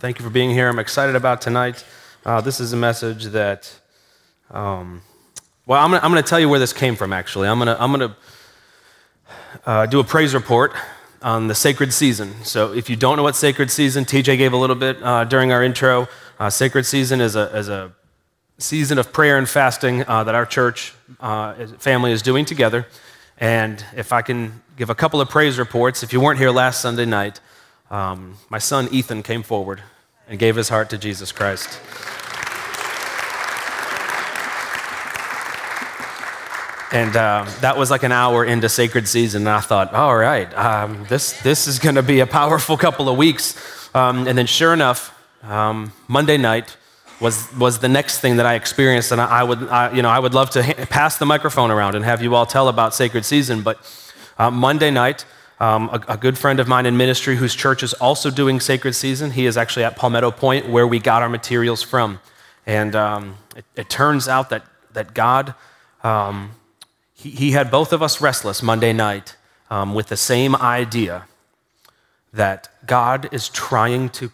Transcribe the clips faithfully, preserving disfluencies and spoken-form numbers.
Thank you for being here. I'm excited about tonight. Uh, this is a message that, um, well, I'm gonna, I'm gonna tell you where this came from. Actually, I'm gonna I'm gonna uh, do a praise report on the Sacred Season. So, if you don't know what Sacred Season, T J gave a little bit uh, during our intro. Uh, Sacred Season is a is a season of prayer and fasting uh, that our church uh, family is doing together. And if I can give a couple of praise reports, if you weren't here last Sunday night. Um, my son, Ethan, came forward and gave his heart to Jesus Christ. And uh, that was like an hour into Sacred Season, and I thought, all right, um, this this is going to be a powerful couple of weeks. Um, and then sure enough, um, Monday night was was the next thing that I experienced, and I, I would I, you know I would love to ha- pass the microphone around and have you all tell about Sacred Season, but uh, Monday night, Um, a, a good friend of mine in ministry whose church is also doing Sacred Season. He is actually at Palmetto Point where we got our materials from. And um, it, it turns out that that God, um, he, he had both of us restless Monday night um, with the same idea that God is trying to,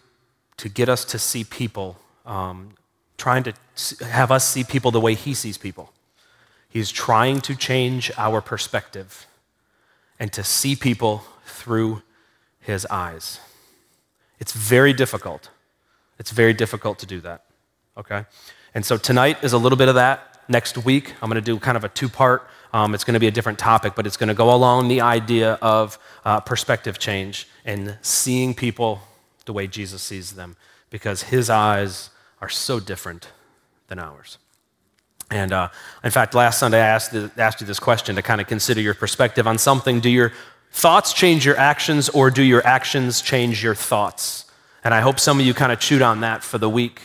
to get us to see people, um, trying to have us see people the way he sees people. He's trying to change our perspective and to see people through his eyes. It's very difficult. It's very difficult to do that, okay? And so tonight is a little bit of that. Next week, I'm gonna do kind of a two-part. Um, it's gonna be a different topic, but it's gonna go along the idea of uh, perspective change and seeing people the way Jesus sees them, because his eyes are so different than ours. And uh, in fact, last Sunday I asked, asked you this question to kind of consider your perspective on something. Do your thoughts change your actions, or do your actions change your thoughts? And I hope some of you kind of chewed on that for the week,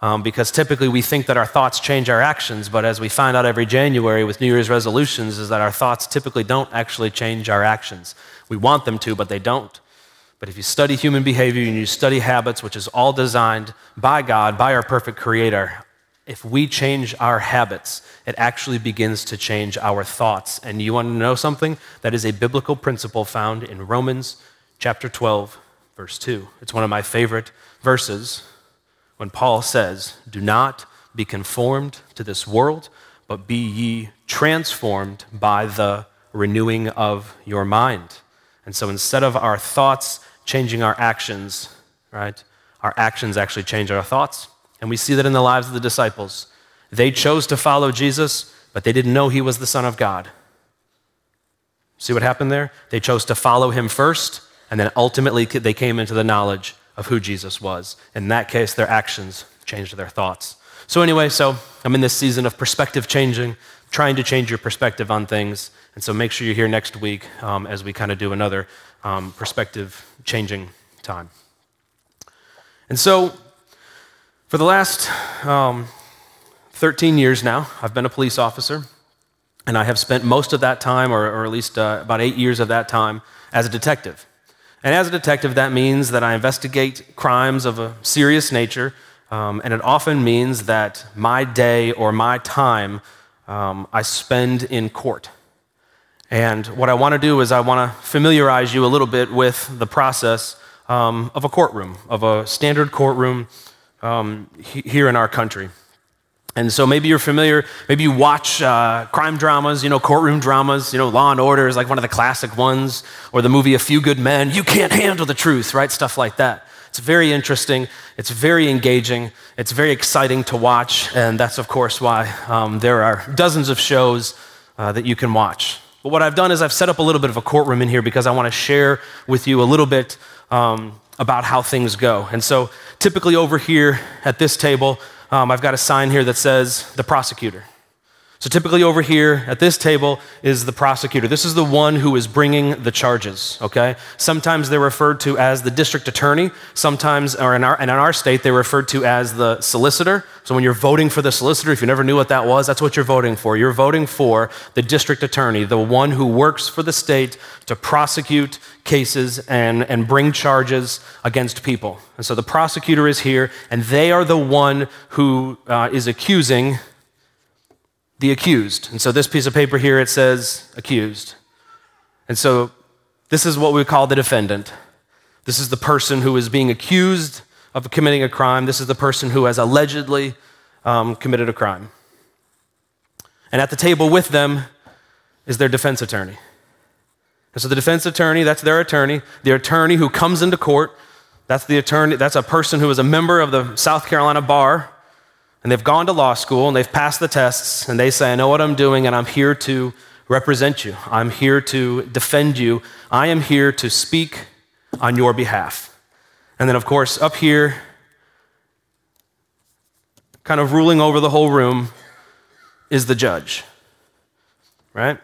um, because typically we think that our thoughts change our actions, but as we find out every January with New Year's resolutions is that our thoughts typically don't actually change our actions. We want them to, but they don't. But if you study human behavior and you study habits, which is all designed by God, by our perfect creator, if we change our habits, it actually begins to change our thoughts. And you want to know something? That is a biblical principle found in Romans chapter twelve, verse two. It's one of my favorite verses when Paul says, "Do not be conformed to this world, but be ye transformed by the renewing of your mind." And so instead of our thoughts changing our actions, right? Our actions actually change our thoughts. And we see that in the lives of the disciples. They chose to follow Jesus, but they didn't know he was the Son of God. See what happened there? They chose to follow him first, and then ultimately they came into the knowledge of who Jesus was. In that case, their actions changed their thoughts. So anyway, so I'm in this season of perspective changing, trying to change your perspective on things. And so make sure you're here next week um, as we kind of do another um, perspective changing time. And so, for the last um, thirteen years now, I've been a police officer, and I have spent most of that time, or, or at least uh, about eight years of that time, as a detective. And as a detective, that means that I investigate crimes of a serious nature, um, and it often means that my day or my time um, I spend in court. And what I want to do is I want to familiarize you a little bit with the process um, of a courtroom, of a standard courtroom, Um, he, here in our country. And so maybe you're familiar, maybe you watch uh, crime dramas, you know, courtroom dramas, you know, Law and Order is like one of the classic ones, or the movie A Few Good Men, "You Can't Handle the Truth," right? Stuff like that. It's very interesting, it's very engaging, it's very exciting to watch, and that's of course why um, there are dozens of shows uh, that you can watch. But what I've done is I've set up a little bit of a courtroom in here because I want to share with you a little bit um, about how things go. And so typically over here at this table, um, I've got a sign here that says the prosecutor. So typically over here at this table is the prosecutor. This is the one who is bringing the charges, okay? Sometimes they're referred to as the district attorney. Sometimes, or in our, and in our state, they're referred to as the solicitor. So when you're voting for the solicitor, if you never knew what that was, that's what you're voting for. You're voting for the district attorney, the one who works for the state to prosecute cases and, and bring charges against people. And so the prosecutor is here, and they are the one who uh, is accusing the accused. And so this piece of paper here, it says accused. And so this is what we call the defendant. This is the person who is being accused of committing a crime. This is the person who has allegedly um, committed a crime. And at the table with them is their defense attorney. And so the defense attorney, that's their attorney. The attorney who comes into court, that's the attorney, that's a person who is a member of the South Carolina bar, and they've gone to law school, and they've passed the tests, and they say, I know what I'm doing, and I'm here to represent you. I'm here to defend you. I am here to speak on your behalf. And then, of course, up here, kind of ruling over the whole room, is the judge, right?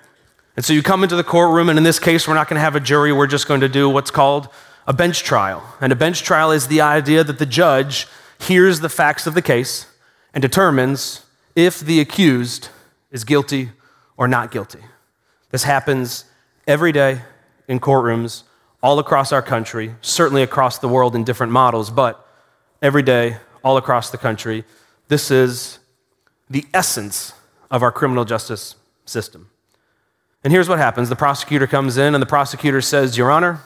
And so you come into the courtroom, and in this case, we're not going to have a jury. We're just going to do what's called a bench trial. And a bench trial is the idea that the judge hears the facts of the case and determines if the accused is guilty or not guilty. This happens every day in courtrooms all across our country, certainly across the world in different models, but every day all across the country. This is the essence of our criminal justice system. And here's what happens. The prosecutor comes in, and the prosecutor says, Your Honor,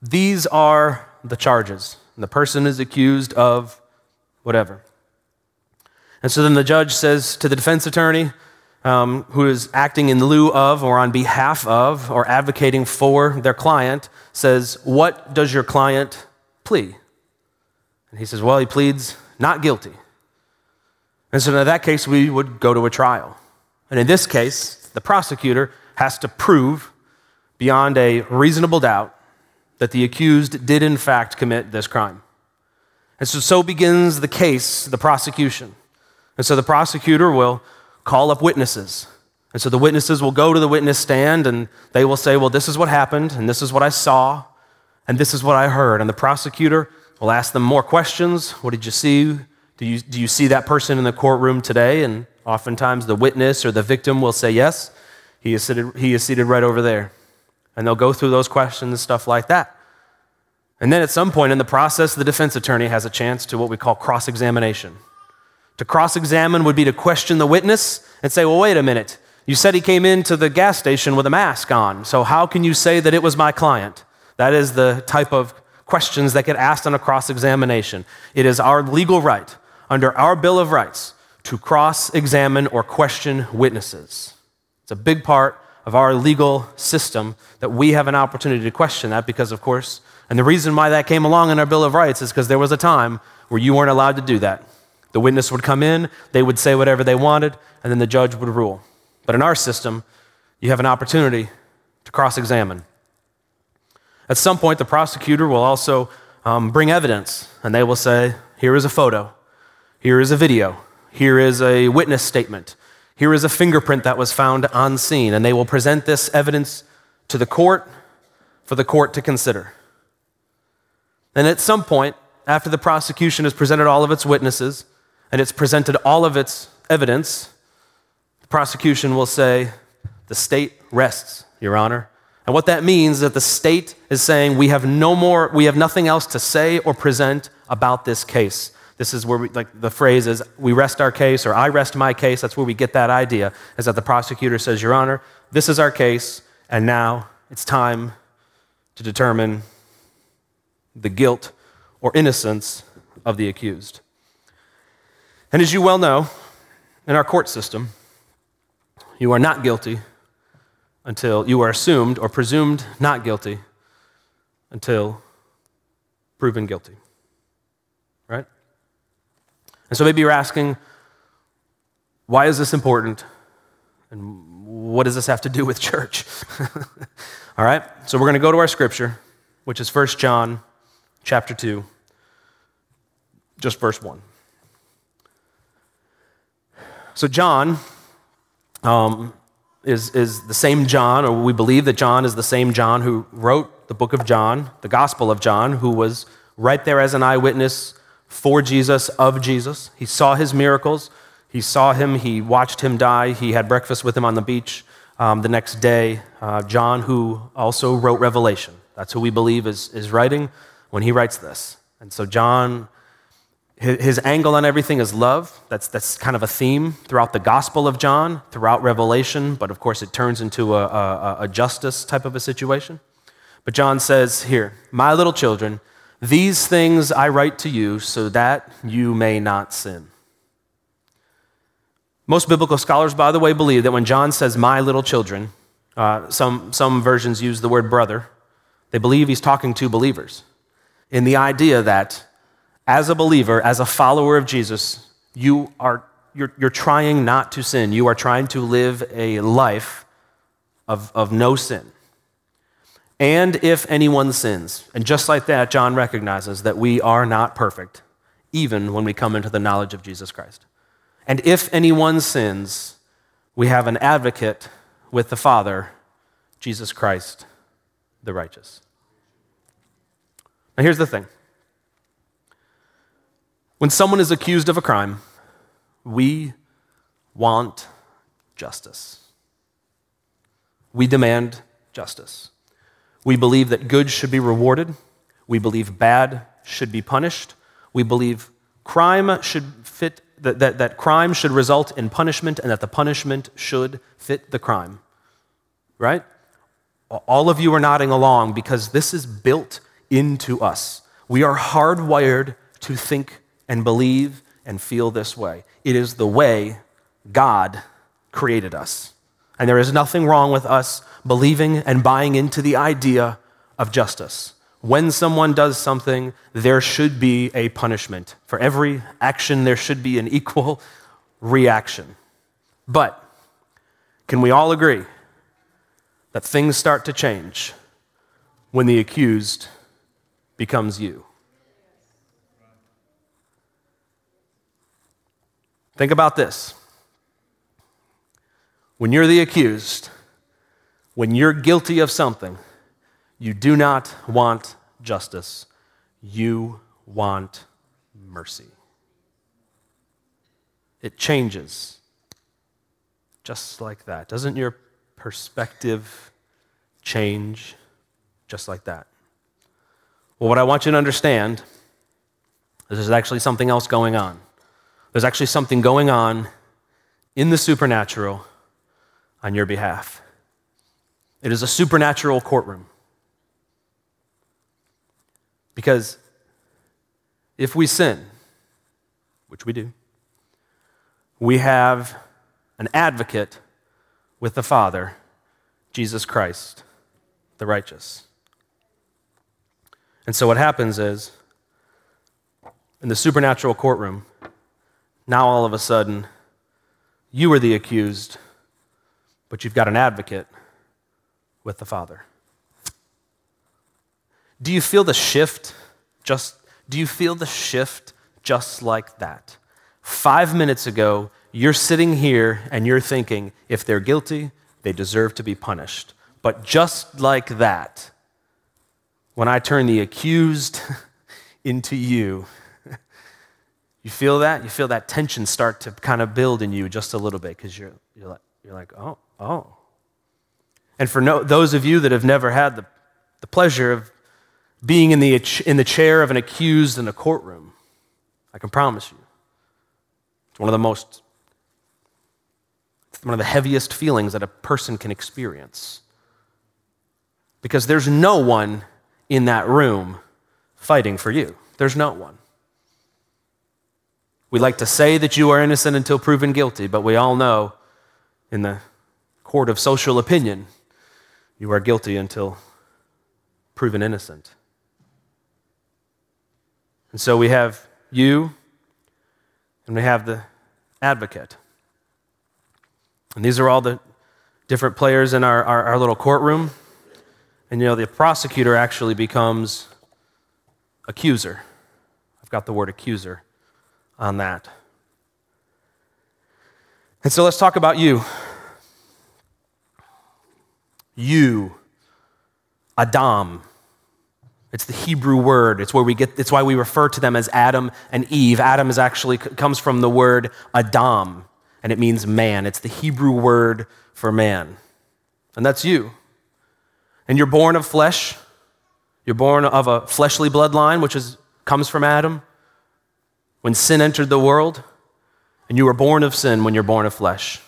these are the charges. And the person is accused of whatever. And so then the judge says to the defense attorney, um, who is acting in lieu of or on behalf of or advocating for their client, says, What does your client plea? And he says, Well, he pleads not guilty. And so in that case, we would go to a trial. And in this case, the prosecutor has to prove beyond a reasonable doubt that the accused did in fact commit this crime. And so, so begins the case, the prosecution. And so the prosecutor will call up witnesses. And so the witnesses will go to the witness stand, and they will say, well, this is what happened, and this is what I saw, and this is what I heard. And the prosecutor will ask them more questions. What did you see? Do you, do you see that person in the courtroom today? And oftentimes the witness or the victim will say, yes, he is seated, he is seated right over there. And they'll go through those questions and stuff like that. And then at some point in the process, the defense attorney has a chance to what we call cross-examination. To cross-examine would be to question the witness and say, well, wait a minute. You said he came into the gas station with a mask on, so how can you say that it was my client? That is the type of questions that get asked on a cross-examination. It is our legal right, under our Bill of Rights, to cross-examine or question witnesses. It's a big part of our legal system that we have an opportunity to question that because, of course, and the reason why that came along in our Bill of Rights is because there was a time where you weren't allowed to do that. The witness would come in, they would say whatever they wanted, and then the judge would rule. But in our system, you have an opportunity to cross-examine. At some point, the prosecutor will also um, bring evidence, and they will say, here is a photo, here is a video, here is a witness statement, here is a fingerprint that was found on scene, and they will present this evidence to the court for the court to consider. And at some point, after the prosecution has presented all of its witnesses, and it's presented all of its evidence, the prosecution will say, the state rests, Your Honor. And what that means is that the state is saying, we have no more, we have nothing else to say or present about this case. This is where we, like the phrase is, we rest our case, or I rest my case. That's where we get that idea, is that the prosecutor says, Your Honor, this is our case, and now it's time to determine the guilt or innocence of the accused. And as you well know, in our court system, you are not guilty until you are assumed or presumed not guilty until proven guilty, right? And so maybe you're asking, why is this important? And what does this have to do with church? All right, so we're gonna go to our scripture, which is First John chapter two, just verse one. So John um, is, is the same John, or we believe that John is the same John who wrote the book of John, the Gospel of John, who was right there as an eyewitness for Jesus, of Jesus. He saw his miracles. He saw him. He watched him die. He had breakfast with him on the beach um, the next day. Uh, John, who also wrote Revelation. That's who we believe is, is writing when he writes this. And so John, his angle on everything is love. That's that's kind of a theme throughout the Gospel of John, throughout Revelation, but of course it turns into a, a, a justice type of a situation. But John says here, my little children, These things I write to you so that you may not sin. Most biblical scholars, by the way, believe that when John says, my little children, uh, some, some versions use the word brother, they believe he's talking to believers in the idea that as a believer, as a follower of Jesus, you are you're, you're trying not to sin. You are trying to live a life of, of no sin. And if anyone sins, and just like that, John recognizes that we are not perfect, even when we come into the knowledge of Jesus Christ. And if anyone sins, we have an advocate with the Father, Jesus Christ, the righteous. Now here's the thing. When someone is accused of a crime, we want justice. We demand justice. We believe that good should be rewarded. We believe bad should be punished. We believe crime should fit that, that, that crime should result in punishment and that the punishment should fit the crime. Right? All of you are nodding along because this is built into us. We are hardwired to think and believe and feel this way. It is the way God created us. And there is nothing wrong with us believing and buying into the idea of justice. When someone does something, there should be a punishment. For every action, there should be an equal reaction. But can we all agree that things start to change when the accused becomes you? Think about this. When you're the accused, when you're guilty of something, you do not want justice. You want mercy. It changes just like that. Doesn't your perspective change just like that? Well, what I want you to understand is there's actually something else going on. There's actually something going on in the supernatural on your behalf. It is a supernatural courtroom. Because if we sin, which we do, we have an advocate with the Father, Jesus Christ, the righteous. And so what happens is, in the supernatural courtroom, now all of a sudden, you are the accused, but you've got an advocate with the Father. Do you feel the shift just, do you feel the shift just like that? Five minutes ago, you're sitting here and you're thinking, if they're guilty, they deserve to be punished. But just like that, when I turn the accused into you, you feel that? You feel that tension start to kind of build in you just a little bit because you're, you're like, you're like, oh, oh. And for no, those of you that have never had the, the pleasure of being in the, in the chair of an accused in a courtroom, I can promise you, it's one of the most, it's one of the heaviest feelings that a person can experience. Because there's no one in that room fighting for you. There's no one. We like to say that you are innocent until proven guilty, but we all know in the court of social opinion, you are guilty until proven innocent. And so we have you, and we have the advocate. And these are all the different players in our, our, our little courtroom. And you know, the prosecutor actually becomes accuser. I've got the word accuser on that. And so let's talk about you. You, Adam. It's the Hebrew word. It's where we get. It's why we refer to them as Adam and Eve. Adam is actually comes from the word Adam, and it means man. It's the Hebrew word for man, and that's you. And you're born of flesh. You're born of a fleshly bloodline, which is comes from Adam. When sin entered the world, and you were born of sin when you're born of flesh.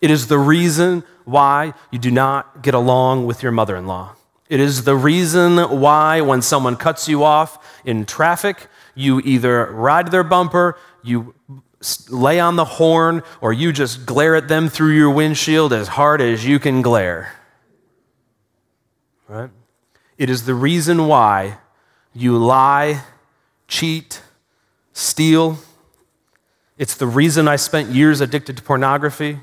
It is the reason why you do not get along with your mother-in-law. It is the reason why when someone cuts you off in traffic, you either ride their bumper, you lay on the horn, or you just glare at them through your windshield as hard as you can glare. Right? It is the reason why you lie, cheat, steal. It's the reason I spent years addicted to pornography.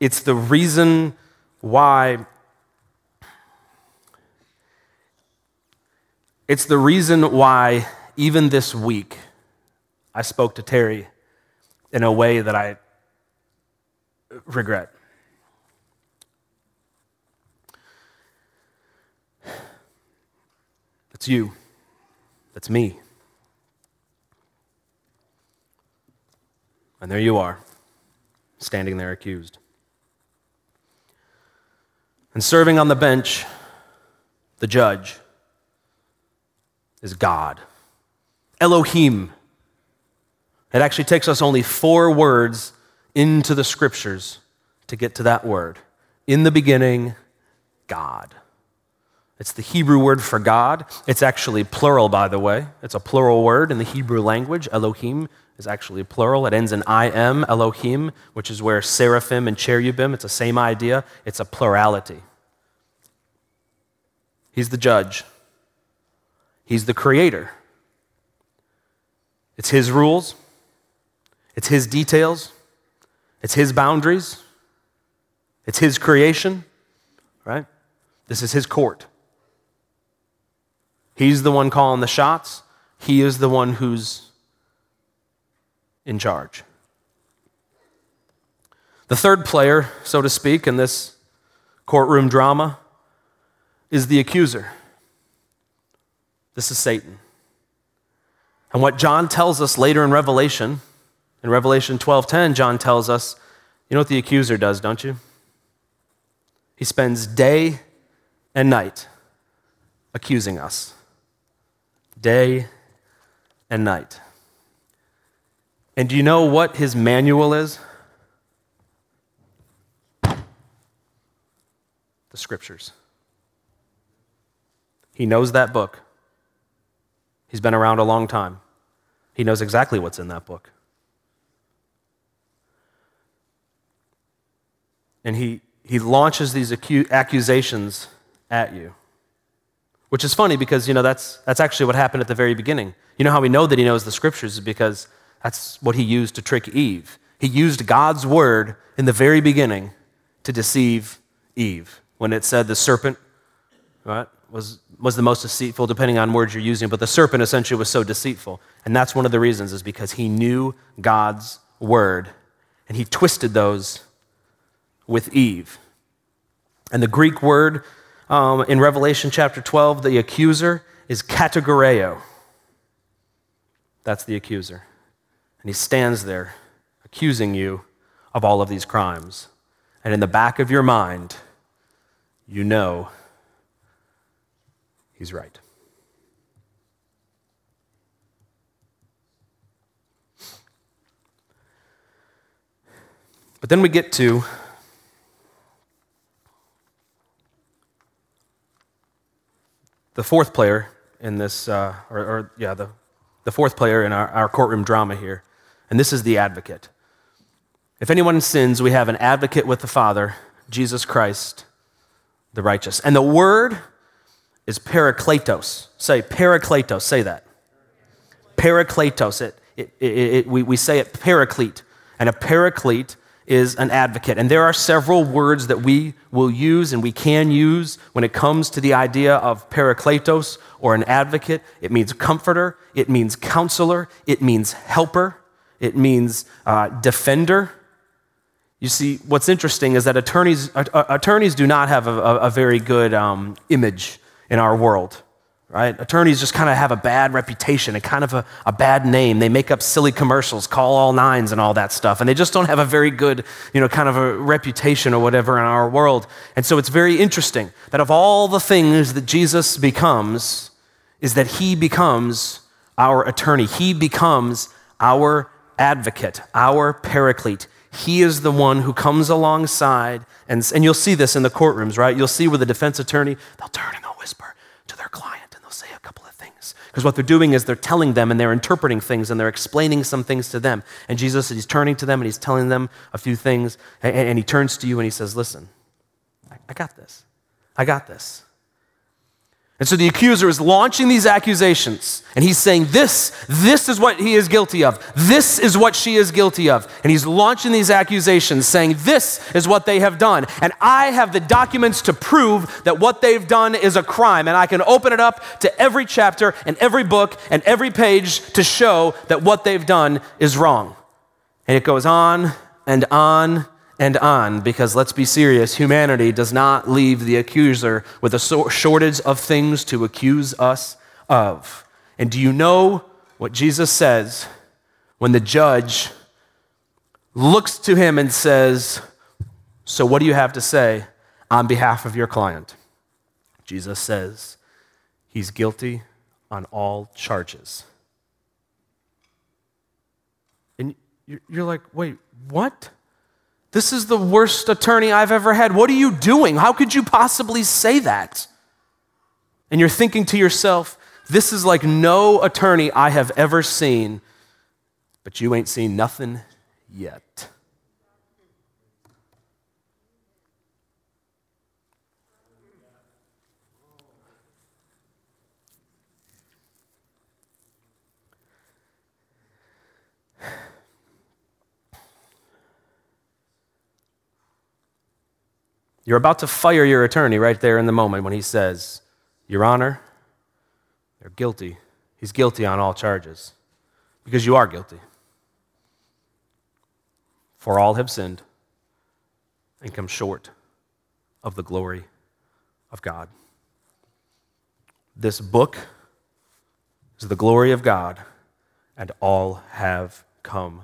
It's the reason why It's the reason why even this week I spoke to Terry in a way that I regret. It's you. That's me. And there you are, standing there accused. And serving on the bench, the judge, is God. Elohim. It actually takes us only four words into the scriptures to get to that word. In the beginning, God. It's the Hebrew word for God. It's actually plural, by the way. It's a plural word in the Hebrew language. Elohim is actually plural. It ends in I M, Elohim, which is where seraphim and cherubim, it's the same idea. It's a plurality. He's the judge. He's the creator. It's his rules. It's his details. It's his boundaries. It's his creation, right? This is his court. He's the one calling the shots. He is the one who's in charge. The third player, so to speak, in this courtroom drama is the accuser. This is Satan. And what John tells us later in Revelation In Revelation twelve ten, John tells us, you know what the accuser does, don't you? He spends day and night accusing us. Day and night. And do you know what his manual is? The scriptures. He knows that book. He's been around a long time. He knows exactly what's in that book. And he, he launches these acu- accusations at you. Which is funny because, you know, that's that's actually what happened at the very beginning. You know how we know that he knows the scriptures is because that's what he used to trick Eve. He used God's word in the very beginning to deceive Eve. When it said the serpent, right, was, was the most deceitful, depending on words you're using, but the serpent essentially was so deceitful. And that's one of the reasons is because he knew God's word and he twisted those with Eve. And the Greek word um, in Revelation chapter twelve, the accuser, is kategoreo. That's the accuser. And he stands there accusing you of all of these crimes. And in the back of your mind, you know he's right. But then we get to the fourth player in this, uh, or, or yeah, the, the fourth player in our, our courtroom drama here, and this is the advocate. If anyone sins, we have an advocate with the Father, Jesus Christ, the righteous. And the word is parakletos. Say parakletos, say that. Parakletos, it, it, it, it, we, we say it paraclete, and a paraclete is an advocate. And there are several words that we will use and we can use when it comes to the idea of parakletos or an advocate. It means comforter, it means counselor, it means helper, it means uh, defender. You see, what's interesting is that attorneys uh, attorneys do not have a, a, a very good um, image in our world, right? Attorneys just kind of have a bad reputation and kind of a, a bad name. They make up silly commercials, call all nines and all that stuff. And they just don't have a very good, you know, kind of a reputation or whatever in our world. And so it's very interesting that of all the things that Jesus becomes is that he becomes our attorney. He becomes our advocate, our paraclete. He is the one who comes alongside. And, and you'll see this in the courtrooms, right? You'll see with the defense attorney, they'll turn and they'll whisper to their client, and they'll say a couple of things. Because what they're doing is they're telling them, and they're interpreting things, and they're explaining some things to them. And Jesus, he's turning to them, and he's telling them a few things, and, and he turns to you, and he says, listen, I got this. I got this. And so the accuser is launching these accusations, and he's saying, this, this is what he is guilty of. This is what she is guilty of. And he's launching these accusations, saying, this is what they have done. And I have the documents to prove that what they've done is a crime. And I can open it up to every chapter and every book and every page to show that what they've done is wrong. And it goes on and on and on, because let's be serious, humanity does not leave the accuser with a so- shortage of things to accuse us of. And do you know what Jesus says when the judge looks to him and says, so what do you have to say on behalf of your client? Jesus says, he's guilty on all charges. And you're like, wait, what? This is the worst attorney I've ever had. What are you doing? How could you possibly say that? And you're thinking to yourself, this is like no attorney I have ever seen, but you ain't seen nothing yet. You're about to fire your attorney right there in the moment when he says, Your Honor, they're guilty. He's guilty on all charges, because you are guilty. For all have sinned and come short of the glory of God. This book is the glory of God, and all have come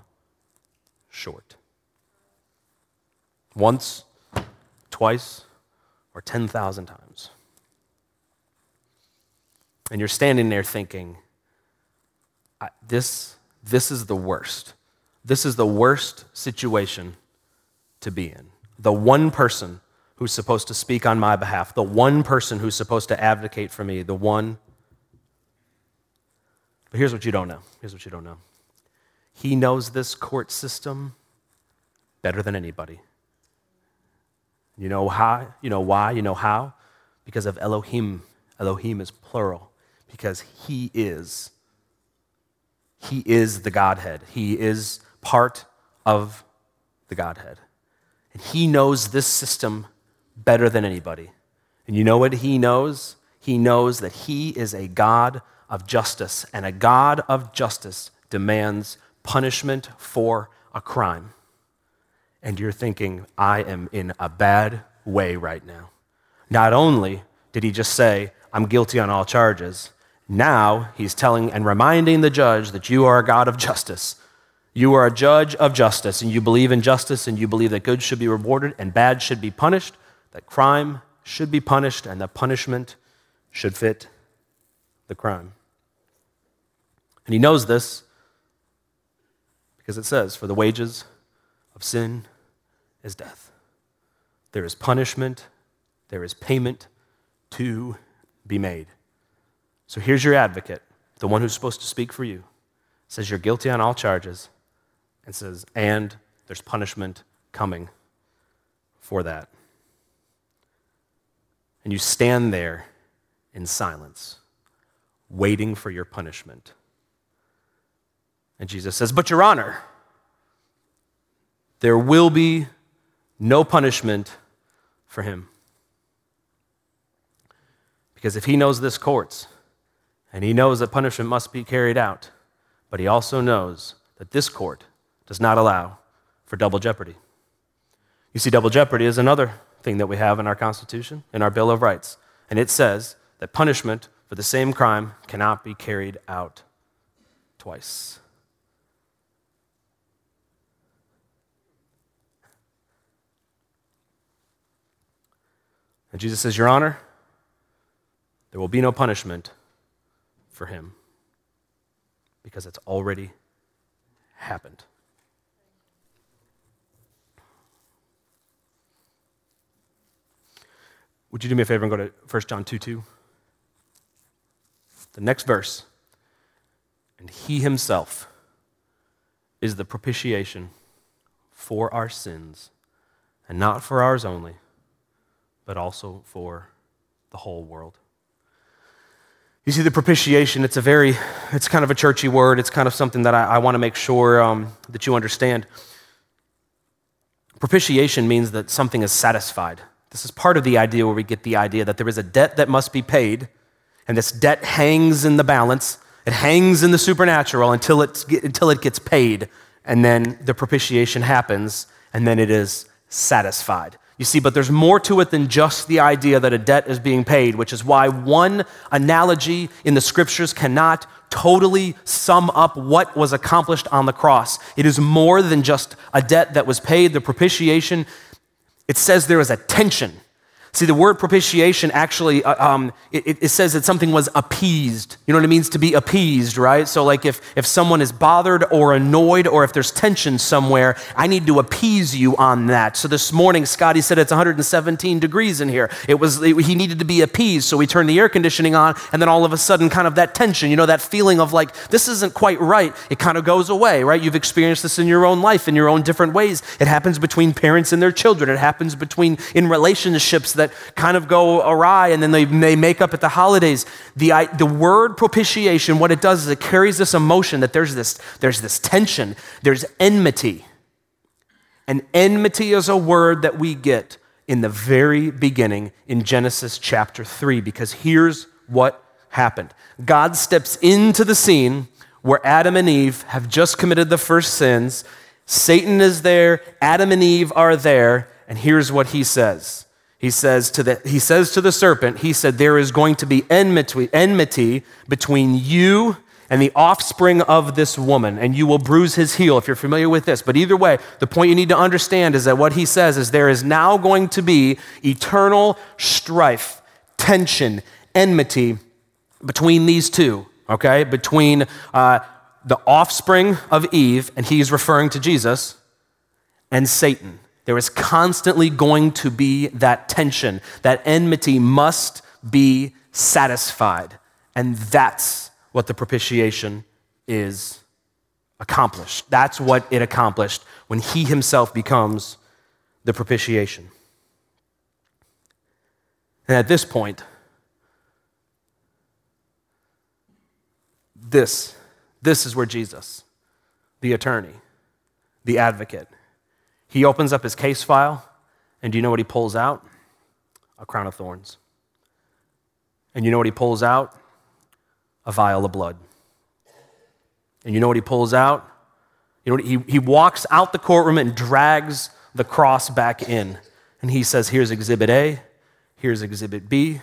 short. Once, twice, or ten thousand times. And you're standing there thinking, I, this, this is the worst. This is the worst situation to be in. The one person who's supposed to speak on my behalf, the one person who's supposed to advocate for me, the one. But here's what you don't know. Here's what you don't know. He knows this court system better than anybody. You know how? You know why? You know how? Because of Elohim. Elohim is plural. Because he is. He is the Godhead. He is part of the Godhead. And he knows this system better than anybody. And you know what he knows? He knows that he is a God of justice. And a God of justice demands punishment for a crime. And you're thinking, I am in a bad way right now. Not only did he just say, I'm guilty on all charges, now he's telling and reminding the judge that you are a God of justice. You are a judge of justice, and you believe in justice, and you believe that good should be rewarded, and bad should be punished, that crime should be punished, and the punishment should fit the crime. And he knows this because it says, for the wages of sin is death. There is punishment, there is payment to be made. So here's your advocate, the one who's supposed to speak for you, says you're guilty on all charges, and says, and there's punishment coming for that. And you stand there in silence, waiting for your punishment. And Jesus says, but Your Honor, there will be no punishment for him. Because if he knows this courts, and he knows that punishment must be carried out, but he also knows that this court does not allow for double jeopardy. You see, double jeopardy is another thing that we have in our Constitution, in our Bill of Rights, and it says that punishment for the same crime cannot be carried out twice. And Jesus says, Your Honor, there will be no punishment for him because it's already happened. Would you do me a favor and go to First John two two? The next verse. And he himself is the propitiation for our sins, and not for ours only, but also for the whole world. You see, the propitiation, it's a very, it's kind of a churchy word. It's kind of something that I, I want to make sure um, that you understand. Propitiation means that something is satisfied. This is part of the idea where we get the idea that there is a debt that must be paid, and this debt hangs in the balance. It hangs in the supernatural until it, until it gets paid, and then the propitiation happens, and then it is satisfied. You see, but there's more to it than just the idea that a debt is being paid, which is why one analogy in the scriptures cannot totally sum up what was accomplished on the cross. It is more than just a debt that was paid, the propitiation. It says there is a tension. See, the word propitiation actually, um, it, it says that something was appeased. You know what it means to be appeased, right? So like if, if someone is bothered or annoyed or if there's tension somewhere, I need to appease you on that. So this morning, Scotty said it's one hundred seventeen degrees in here. It was it, he needed to be appeased, so we turned the air conditioning on, and then all of a sudden kind of that tension, you know, that feeling of like, this isn't quite right. It kind of goes away, right? You've experienced this in your own life in your own different ways. It happens between parents and their children. It happens between in relationships that kind of go awry, and then they, they make up at the holidays. The, the word propitiation, what it does is it carries this emotion that there's this, there's this tension, there's enmity. And enmity is a word that we get in the very beginning in Genesis chapter three, because here's what happened. God steps into the scene where Adam and Eve have just committed the first sins. Satan is there, Adam and Eve are there, and here's what he says. He says to the he says to the serpent, he said, there is going to be enmity, enmity between you and the offspring of this woman, and you will bruise his heel, if you're familiar with this. But either way, the point you need to understand is that what he says is there is now going to be eternal strife, tension, enmity between these two, okay? Between uh, the offspring of Eve, and he's referring to Jesus, and Satan. There is constantly going to be that tension. That enmity must be satisfied. And that's what the propitiation is accomplished. That's what it accomplished when he himself becomes the propitiation. And at this point, this, this is where Jesus, the attorney, the advocate, he opens up his case file, and do you know what he pulls out? A crown of thorns. And you know what he pulls out? A vial of blood. And you know what he pulls out? You know what, he, he walks out the courtroom and drags the cross back in. And he says, here's Exhibit A, here's Exhibit B,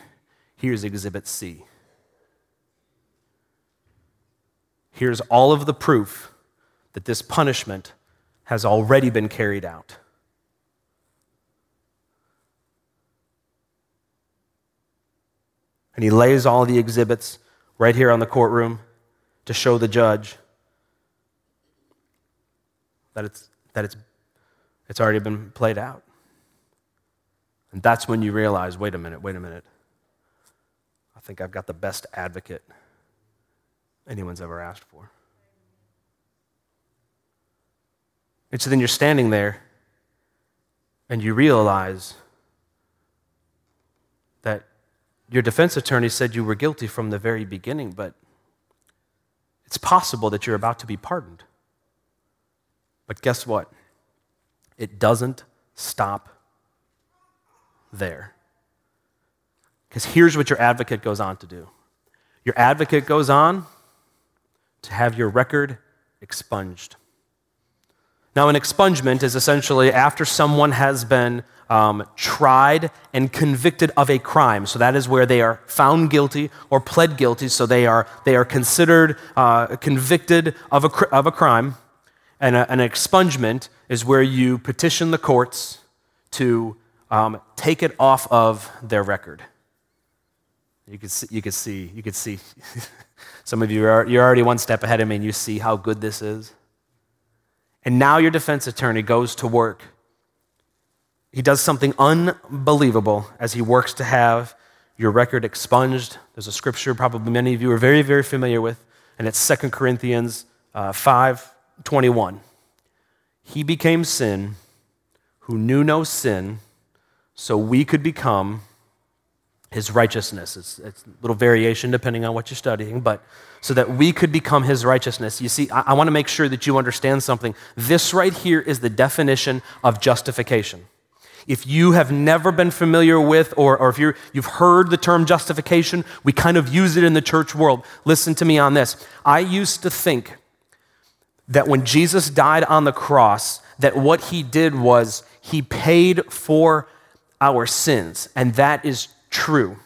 here's Exhibit C. Here's all of the proof that this punishment has already been carried out. And he lays all the exhibits right here on the courtroom to show the judge that it's that it's it's already been played out. And that's when you realize, wait a minute, wait a minute. I think I've got the best advocate anyone's ever asked for. And so then you're standing there and you realize that your defense attorney said you were guilty from the very beginning, but it's possible that you're about to be pardoned. But guess what? It doesn't stop there. Because here's what your advocate goes on to do. Your advocate goes on to have your record expunged. Now, an expungement is essentially after someone has been um, tried and convicted of a crime. So that is where they are found guilty or pled guilty. So they are they are considered uh, convicted of a of a crime. And a, an expungement is where you petition the courts to um, take it off of their record. You could see, you could see you could see. Some of you are you're already one step ahead of me, and you see how good this is. And now your defense attorney goes to work. He does something unbelievable as he works to have your record expunged. There's a scripture probably many of you are very, very familiar with, and it's Second Corinthians uh, five twenty-one. He became sin who knew no sin, so we could become his righteousness. It's, it's a little variation depending on what you're studying, but so that we could become his righteousness. You see, I, I want to make sure that you understand something. This right here is the definition of justification. If you have never been familiar with, or, or if you're, you've heard the term justification, we kind of use it in the church world. Listen to me on this. I used to think that when Jesus died on the cross, that what he did was he paid for our sins, and that is true.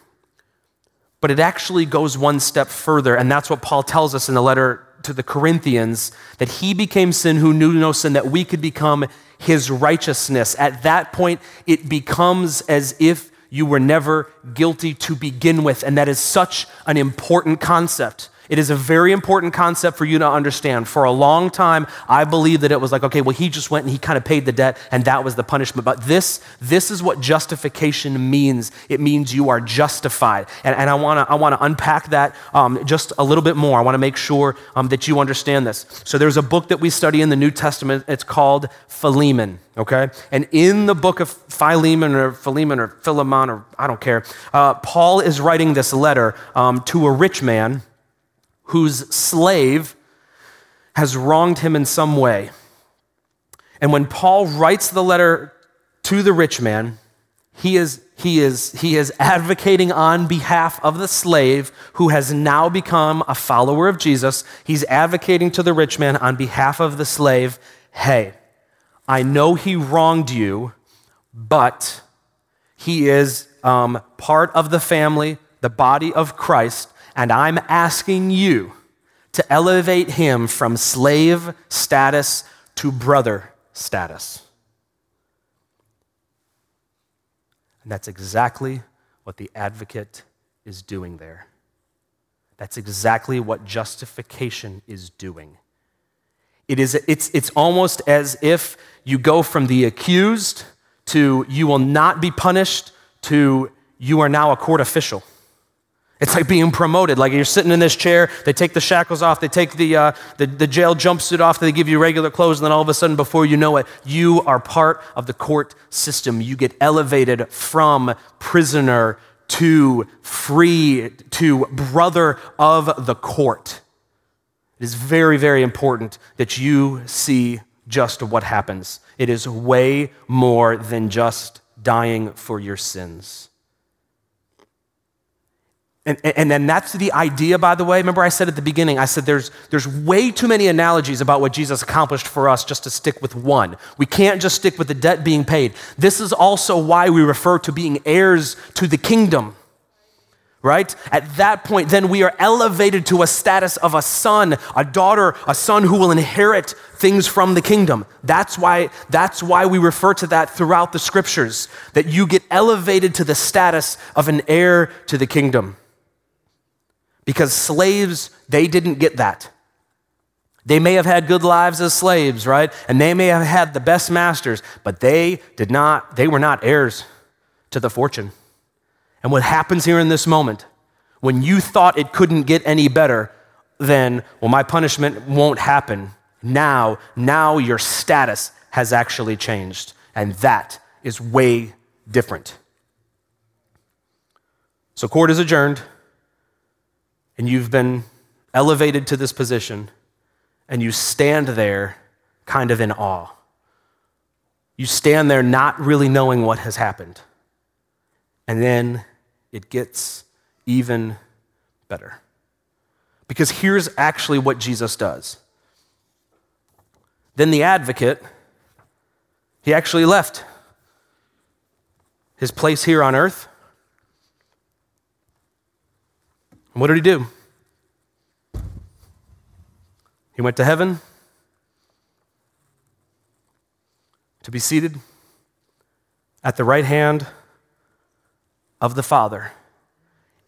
But it actually goes one step further, and that's what Paul tells us in the letter to the Corinthians, that he became sin who knew no sin, that we could become his righteousness. At that point, it becomes as if you were never guilty to begin with, and that is such an important concept. It is a very important concept for you to understand. For a long time, I believed that it was like, okay, well, he just went and he kind of paid the debt, and that was the punishment. But this, this is what justification means. It means you are justified. And, and I want to I want to unpack that um, just a little bit more. I want to make sure um, that you understand this. So there's a book that we study in the New Testament. It's called Philemon, okay? And in the book of Philemon or Philemon or Philemon or I don't care, uh, Paul is writing this letter um, to a rich man whose slave has wronged him in some way. And when Paul writes the letter to the rich man, he is, he is, he is advocating on behalf of the slave who has now become a follower of Jesus. He's advocating to the rich man on behalf of the slave, hey, I know he wronged you, but he is um, part of the family, the body of Christ, and I'm asking you to elevate him from slave status to brother status. And that's exactly what the advocate is doing there. That's exactly what justification is doing. It is, it's, it's almost as if you go from the accused to you will not be punished to you are now a court official. It's like being promoted. Like you're sitting in this chair, they take the shackles off, they take the, uh, the the jail jumpsuit off, they give you regular clothes, and then all of a sudden, before you know it, you are part of the court system. You get elevated from prisoner to free, to brother of the court. It is very, very important that you see just what happens. It is way more than just dying for your sins. And, and then that's the idea, by the way. Remember I said at the beginning, I said there's there's way too many analogies about what Jesus accomplished for us just to stick with one. We can't just stick with the debt being paid. This is also why we refer to being heirs to the kingdom, right? At that point, then we are elevated to a status of a son, a daughter, a son who will inherit things from the kingdom. That's why, that's why we refer to that throughout the scriptures, that you get elevated to the status of an heir to the kingdom. Because slaves, they didn't get that. They may have had good lives as slaves, right? And they may have had the best masters, but they did not, they were not heirs to the fortune. And what happens here in this moment, when you thought it couldn't get any better, then, well, my punishment won't happen. Now, now your status has actually changed. And that is way different. So court is adjourned. And you've been elevated to this position, and you stand there kind of in awe. You stand there not really knowing what has happened. And then it gets even better. Because here's actually what Jesus does. Then the advocate, he actually left his place here on earth. What did he do? He went to heaven to be seated at the right hand of the Father.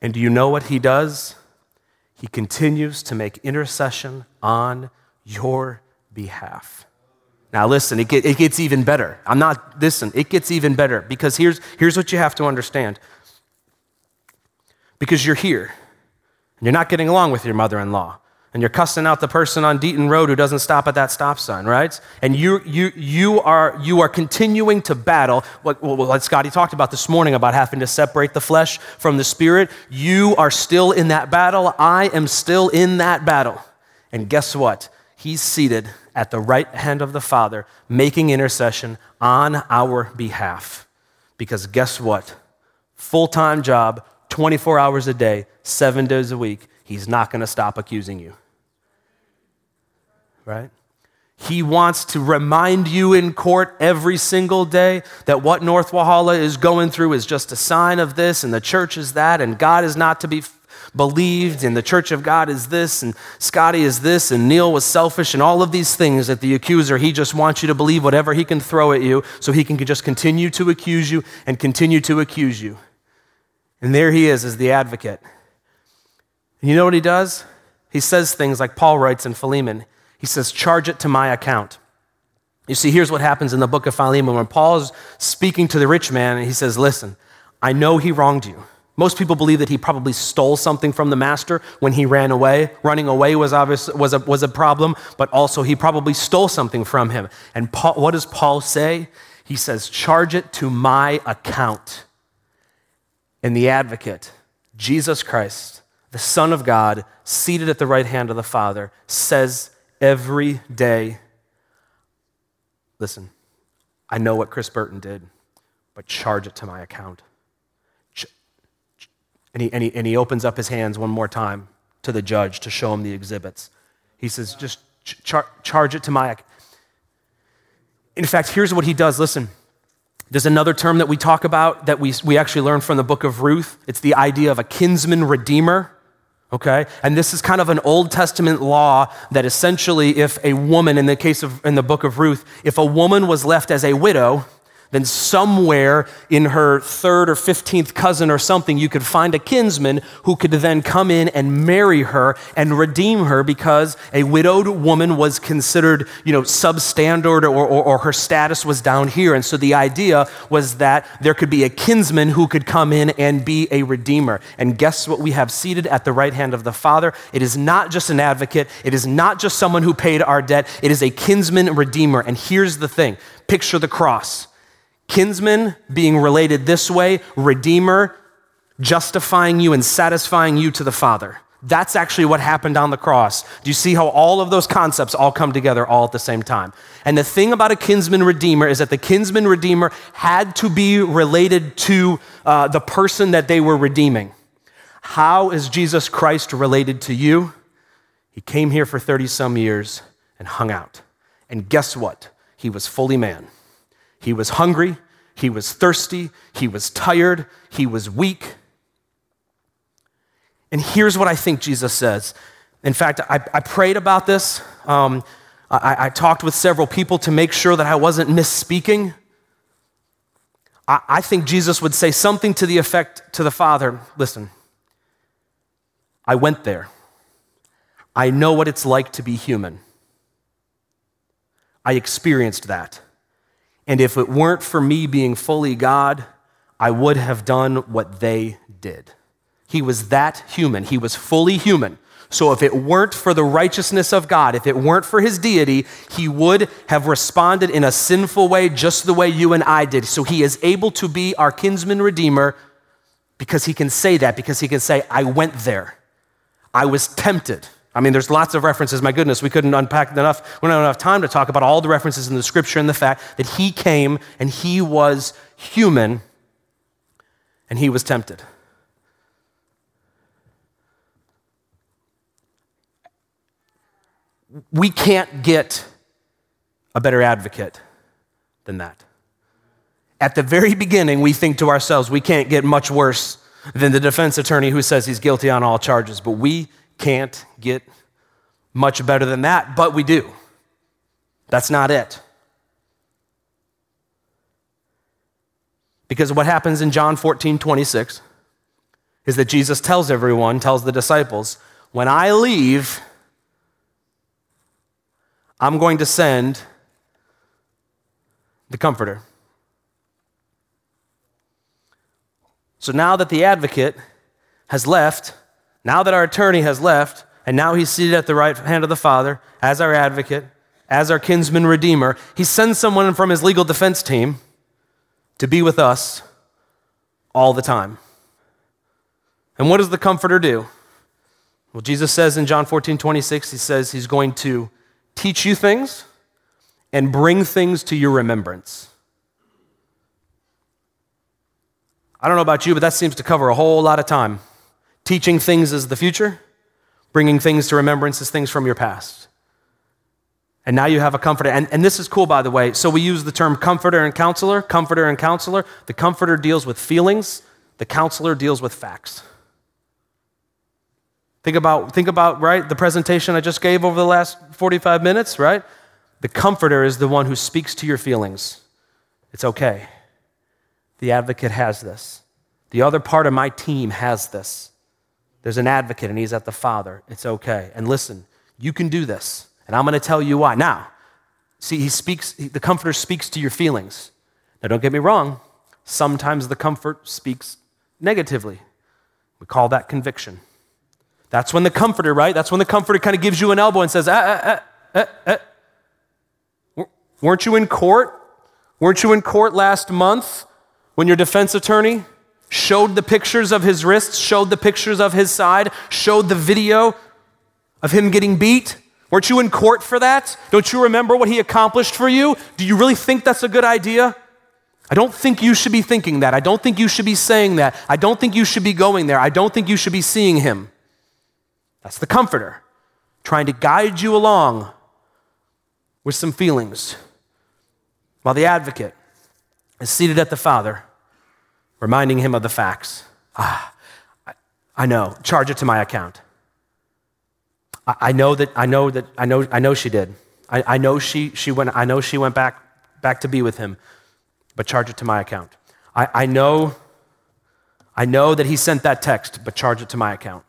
And do you know what he does? He continues to make intercession on your behalf. Now listen, it, get, it gets even better. I'm not, listen, it gets even better because here's, here's what you have to understand. because you're here. And you're not getting along with your mother-in-law. And you're cussing out the person on Deaton Road who doesn't stop at that stop sign, right? And you you you are you are continuing to battle what, what Scotty talked about this morning about having to separate the flesh from the spirit. You are still in that battle. I am still in that battle. And guess what? He's seated at the right hand of the Father, making intercession on our behalf. Because guess what? Full-time job, twenty-four hours a day, seven days a week. He's not going to stop accusing you. Right? He wants to remind you in court every single day that what North Wahala is going through is just a sign of this, and the church is that, and God is not to be f- believed, and the church of God is this, and Scotty is this, and Neil was selfish, and all of these things that the accuser, he just wants you to believe whatever he can throw at you so he can just continue to accuse you and continue to accuse you. And there he is as the advocate. And you know what he does? He says things like Paul writes in Philemon. He says, charge it to my account. You see, here's what happens in the book of Philemon. When Paul's speaking to the rich man, and he says, listen, I know he wronged you. Most people believe that he probably stole something from the master when he ran away. Running away was obvious, was a, was a problem, but also he probably stole something from him. And Paul, what does Paul say? He says, charge it to my account. And the advocate, Jesus Christ, the Son of God, seated at the right hand of the Father, says every day, listen, I know what Chris Burton did, but charge it to my account. And he, and he, and he opens up his hands one more time to the judge to show him the exhibits. He says, just char- charge it to my account. In fact, here's what he does. Listen, there's another term that we talk about that we, we actually learned from the book of Ruth. It's the idea of a kinsman redeemer. Okay, and this is kind of an Old Testament law that essentially if a woman, in the case of, in the book of Ruth, if a woman was left as a widow, then somewhere in her third or fifteenth cousin or something, you could find a kinsman who could then come in and marry her and redeem her because a widowed woman was considered, you know, substandard or, or, or her status was down here. And so the idea was that there could be a kinsman who could come in and be a redeemer. And guess what we have seated at the right hand of the Father? It is not just an advocate. It is not just someone who paid our debt. It is a kinsman redeemer. And here's the thing. Picture the cross. Kinsman being related this way, Redeemer justifying you and satisfying you to the Father. That's actually what happened on the cross. Do you see how all of those concepts all come together all at the same time? And the thing about a kinsman redeemer is that the kinsman redeemer had to be related to uh, the person that they were redeeming. How is Jesus Christ related to you? He came here for thirty some years and hung out. And guess what? He was fully man. He was hungry, he was thirsty, he was tired, he was weak. And here's what I think Jesus says. In fact, I, I prayed about this. Um, I, I talked with several people to make sure that I wasn't misspeaking. I, I think Jesus would say something to the effect to the Father, listen, I went there. I know what it's like to be human. I experienced that. And if it weren't for me being fully God, I would have done what they did. He was that human. He was fully human. So if it weren't for the righteousness of God, if it weren't for his deity, he would have responded in a sinful way just the way you and I did. So he is able to be our kinsman redeemer because he can say that, because he can say, I went there. I was tempted. I mean, there's lots of references. My goodness, we couldn't unpack enough. We don't have enough time to talk about all the references in the scripture and the fact that he came and he was human and he was tempted. We can't get a better advocate than that. At the very beginning, we think to ourselves, we can't get much worse than the defense attorney who says he's guilty on all charges, but we can't get much better than that, but we do. That's not it. Because what happens in John fourteen twenty-six is that Jesus tells everyone, tells the disciples, when I leave, I'm going to send the Comforter. So now that the advocate has left, now that our attorney has left, and now he's seated at the right hand of the Father as our advocate, as our kinsman redeemer, he sends someone from his legal defense team to be with us all the time. And what does the Comforter do? Well, Jesus says in John fourteen twenty-six, he says he's going to teach you things and bring things to your remembrance. I don't know about you, but that seems to cover a whole lot of time. Teaching things is the future. Bringing things to remembrance is things from your past. And now you have a comforter. And, and this is cool, by the way. So we use the term comforter and counselor, comforter and counselor. The comforter deals with feelings. The counselor deals with facts. Think about, think about, right, the presentation I just gave over the last forty-five minutes, right? The comforter is the one who speaks to your feelings. It's okay. The advocate has this. The other part of my team has this. There's an advocate, and he's at the Father. It's okay. And listen, you can do this, and I'm going to tell you why. Now, see, he speaks. He, the comforter speaks to your feelings. Now, don't get me wrong. Sometimes the comfort speaks negatively. We call that conviction. That's when the comforter, right? That's when the comforter kind of gives you an elbow and says, ah, ah, ah, ah, ah. Weren't you in court? Weren't you in court last month when your defense attorney showed the pictures of his wrists, showed the pictures of his side, showed the video of him getting beat? Weren't you in court for that? Don't you remember what he accomplished for you? Do you really think that's a good idea? I don't think you should be thinking that. I don't think you should be saying that. I don't think you should be going there. I don't think you should be seeing him. That's the comforter, trying to guide you along with some feelings, while the advocate is seated at the Father, reminding him of the facts. Ah, I, I know. Charge it to my account. I, I know that. I know that. I know. I know she did. I, I know she. She went. I know she went back. Back to be with him, but charge it to my account. I, I know. I know that he sent that text, but charge it to my account.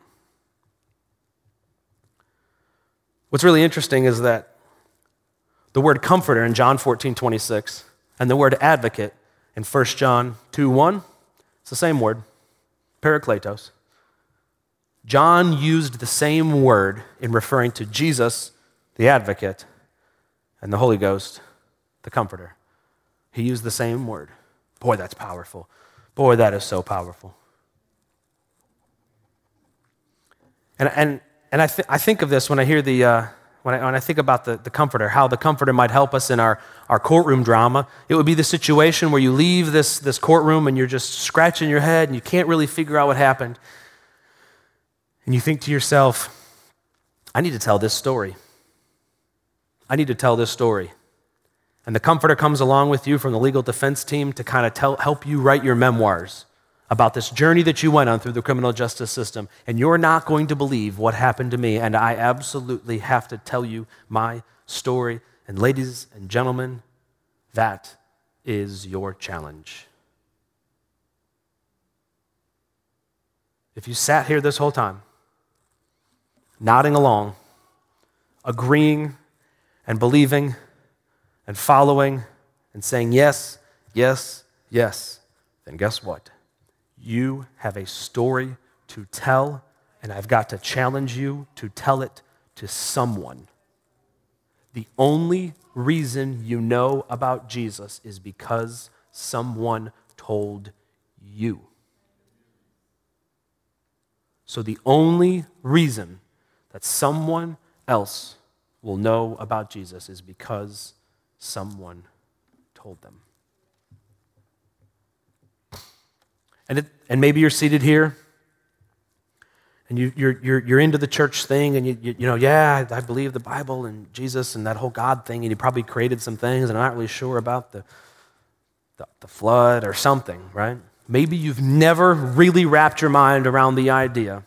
What's really interesting is that the word comforter in John fourteen twenty-six and the word advocate in First John two one. It's the same word, parakletos. John used the same word in referring to Jesus, the advocate, and the Holy Ghost, the comforter. He used the same word. Boy, that's powerful. Boy, that is so powerful. And and and I th- I think of this when I hear the uh, when I when I think about the, the comforter, how the comforter might help us in our our courtroom drama. It would be the situation where you leave this, this courtroom and you're just scratching your head and you can't really figure out what happened. And you think to yourself, I need to tell this story. I need to tell this story. And the comforter comes along with you from the legal defense team to kind of tell, help you write your memoirs about this journey that you went on through the criminal justice system. And you're not going to believe what happened to me, and I absolutely have to tell you my story. And ladies and gentlemen, that is your challenge. If you sat here this whole time, nodding along, agreeing and believing and following and saying yes, yes, yes, then guess what? You have a story to tell, and I've got to challenge you to tell it to someone. The only reason you know about Jesus is because someone told you. So the only reason that someone else will know about Jesus is because someone told them. And it, and maybe you're seated here, and you, you're you're you're into the church thing, and you, you you know, yeah, I believe the Bible and Jesus and that whole God thing, and he probably created some things, and I'm not really sure about the, the the flood or something, right? Maybe you've never really wrapped your mind around the idea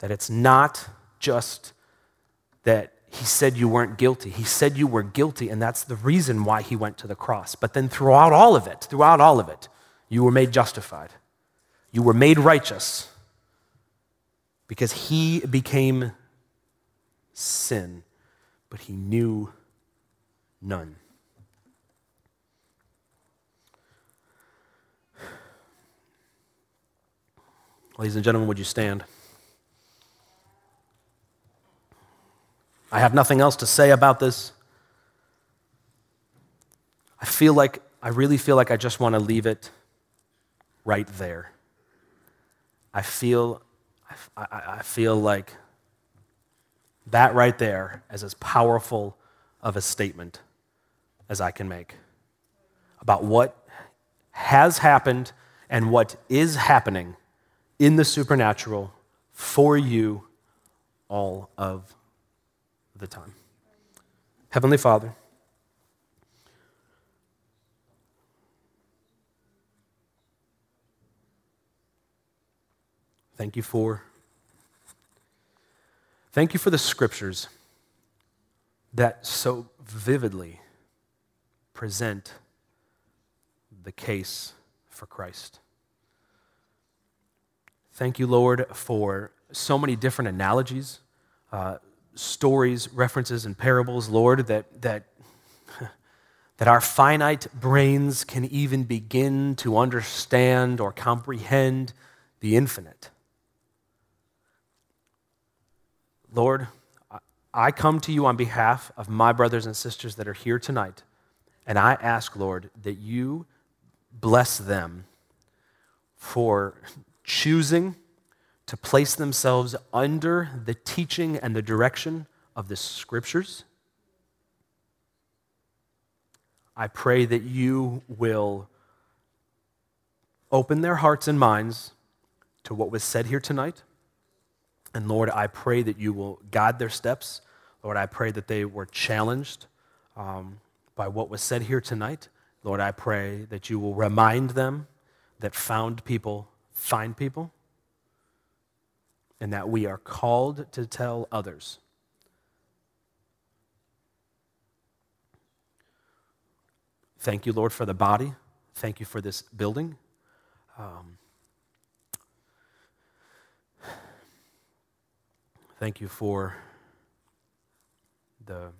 that it's not just that he said you weren't guilty. He said you were guilty, and that's the reason why he went to the cross. But then throughout all of it, throughout all of it, you were made justified. You were made righteous. Because he became sin, but he knew none. Ladies and gentlemen, would you stand? I have nothing else to say about this. I feel like, I really feel like I just want to leave it right there. I feel, I, I feel like that right there is as powerful of a statement as I can make about what has happened and what is happening in the supernatural for you all of the time. Heavenly Father, thank you for, thank you for the scriptures that so vividly present the case for Christ. Thank you, Lord, for so many different analogies, uh, stories, references, and parables, Lord, that that that our finite brains can even begin to understand or comprehend the infinite. Lord, I come to you on behalf of my brothers and sisters that are here tonight, and I ask, Lord, that you bless them for choosing to place themselves under the teaching and the direction of the scriptures. I pray that you will open their hearts and minds to what was said here tonight. And Lord, I pray that you will guide their steps. Lord, I pray that they were challenged um, by what was said here tonight. Lord, I pray that you will remind them that found people find people, and that we are called to tell others. Thank you, Lord, for the body. Thank you for this building. Um, thank you for the,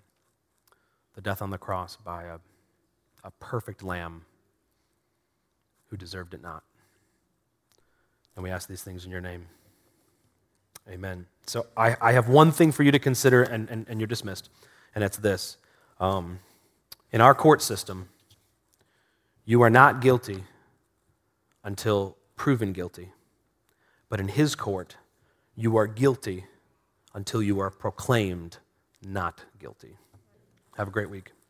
the death on the cross by a, a perfect lamb who deserved it not. And we ask these things in your name. Amen. So I, I have one thing for you to consider, and, and, and you're dismissed, and it's this. Um, in our court system, you are not guilty until proven guilty. But in his court, you are guilty until you are proclaimed not guilty. Have a great week.